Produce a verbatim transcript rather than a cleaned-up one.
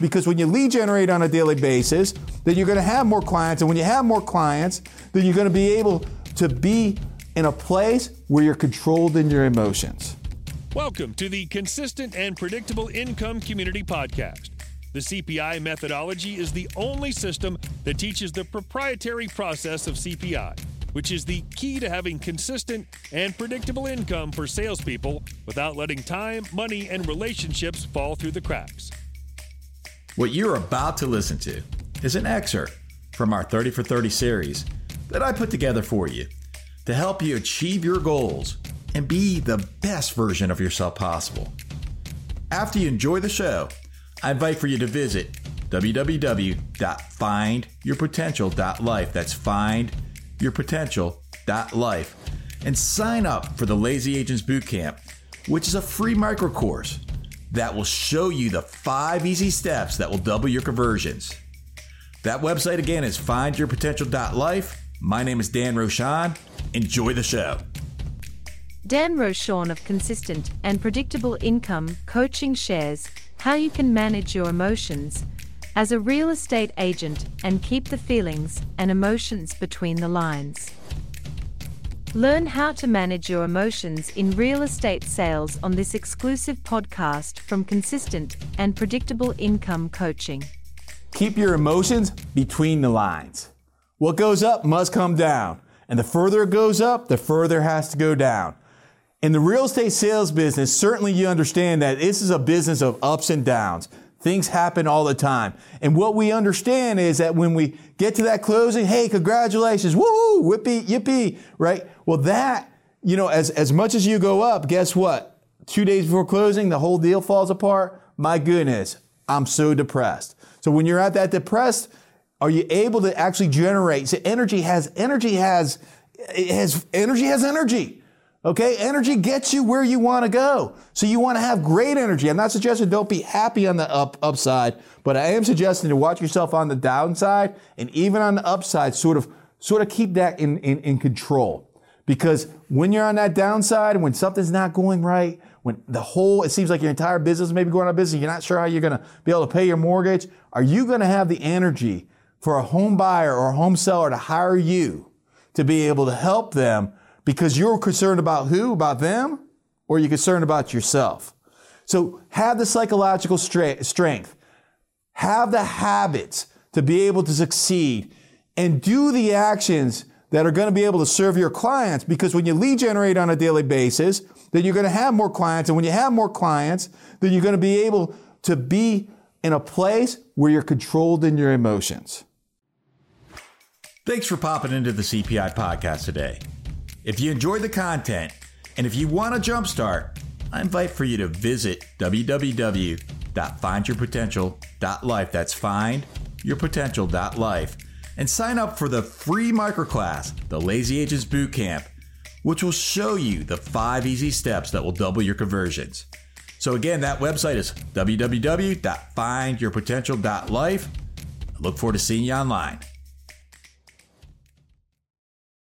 Because when you lead generate on a daily basis, then you're going to have more clients. And when you have more clients, then you're going to be able to be in a place where you're controlled in your emotions. Welcome to the Consistent and Predictable Income Community Podcast. The C P I methodology is the only system that teaches the proprietary process of C P I, which is the key to having consistent and predictable income for salespeople without letting time, money, and relationships fall through the cracks. What you're about to listen to is an excerpt from our thirty for thirty series that I put together for you to help you achieve your goals and be the best version of yourself possible. After you enjoy the show, I invite for you to visit w w w dot find your potential dot life. That's find your potential dot life. And sign up for the Lazy Agents Boot Camp, which is a free micro course that will show you the five easy steps that will double your conversions. That website again is find your potential dot life. My name is Dan Rochon. Enjoy the show. Dan Rochon of Consistent and Predictable Income Coaching shares how you can manage your emotions as a real estate agent and keep the feelings and emotions between the lines. Learn how to manage your emotions in real estate sales on this exclusive podcast from Consistent and Predictable Income Coaching. Keep your emotions between the lines. What goes up must come down, and the further it goes up, the further it has to go down. In the real estate sales business, certainly you understand that this is a business of ups and downs. Things happen all the time. And what we understand is that when we get to that closing, hey, congratulations, woo, whippy, yippee, right? Well, that, you know, as, as much as you go up, guess what? Two days before closing, the whole deal falls apart. My goodness, I'm so depressed. So when you're at that depressed, are you able to actually generate? So energy has, energy has, it has, energy has energy. Okay, energy gets you where you want to go. So you want to have great energy. I'm not suggesting don't be happy on the up upside, but I am suggesting to watch yourself on the downside and even on the upside, sort of sort of keep that in, in, in control. Because when you're on that downside, when something's not going right, when the whole, it seems like your entire business may be going out of business, you're not sure how you're going to be able to pay your mortgage, are you going to have the energy for a home buyer or a home seller to hire you to be able to help them? Because you're concerned about who? About them? Or you're concerned about yourself? So have the psychological stra- strength. Have the habits to be able to succeed. And do the actions that are going to be able to serve your clients. Because when you lead generate on a daily basis, then you're going to have more clients. And when you have more clients, then you're going to be able to be in a place where you're controlled in your emotions. Thanks for popping into the C P I podcast today. If you enjoyed the content, and if you want a jumpstart, I invite for you to visit w w w dot find your potential dot life. That's find your potential dot life. And sign up for the free microclass, the Lazy Agents Boot Camp, which will show you the five easy steps that will double your conversions. So again, that website is w w w dot find your potential dot life. I look forward to seeing you online.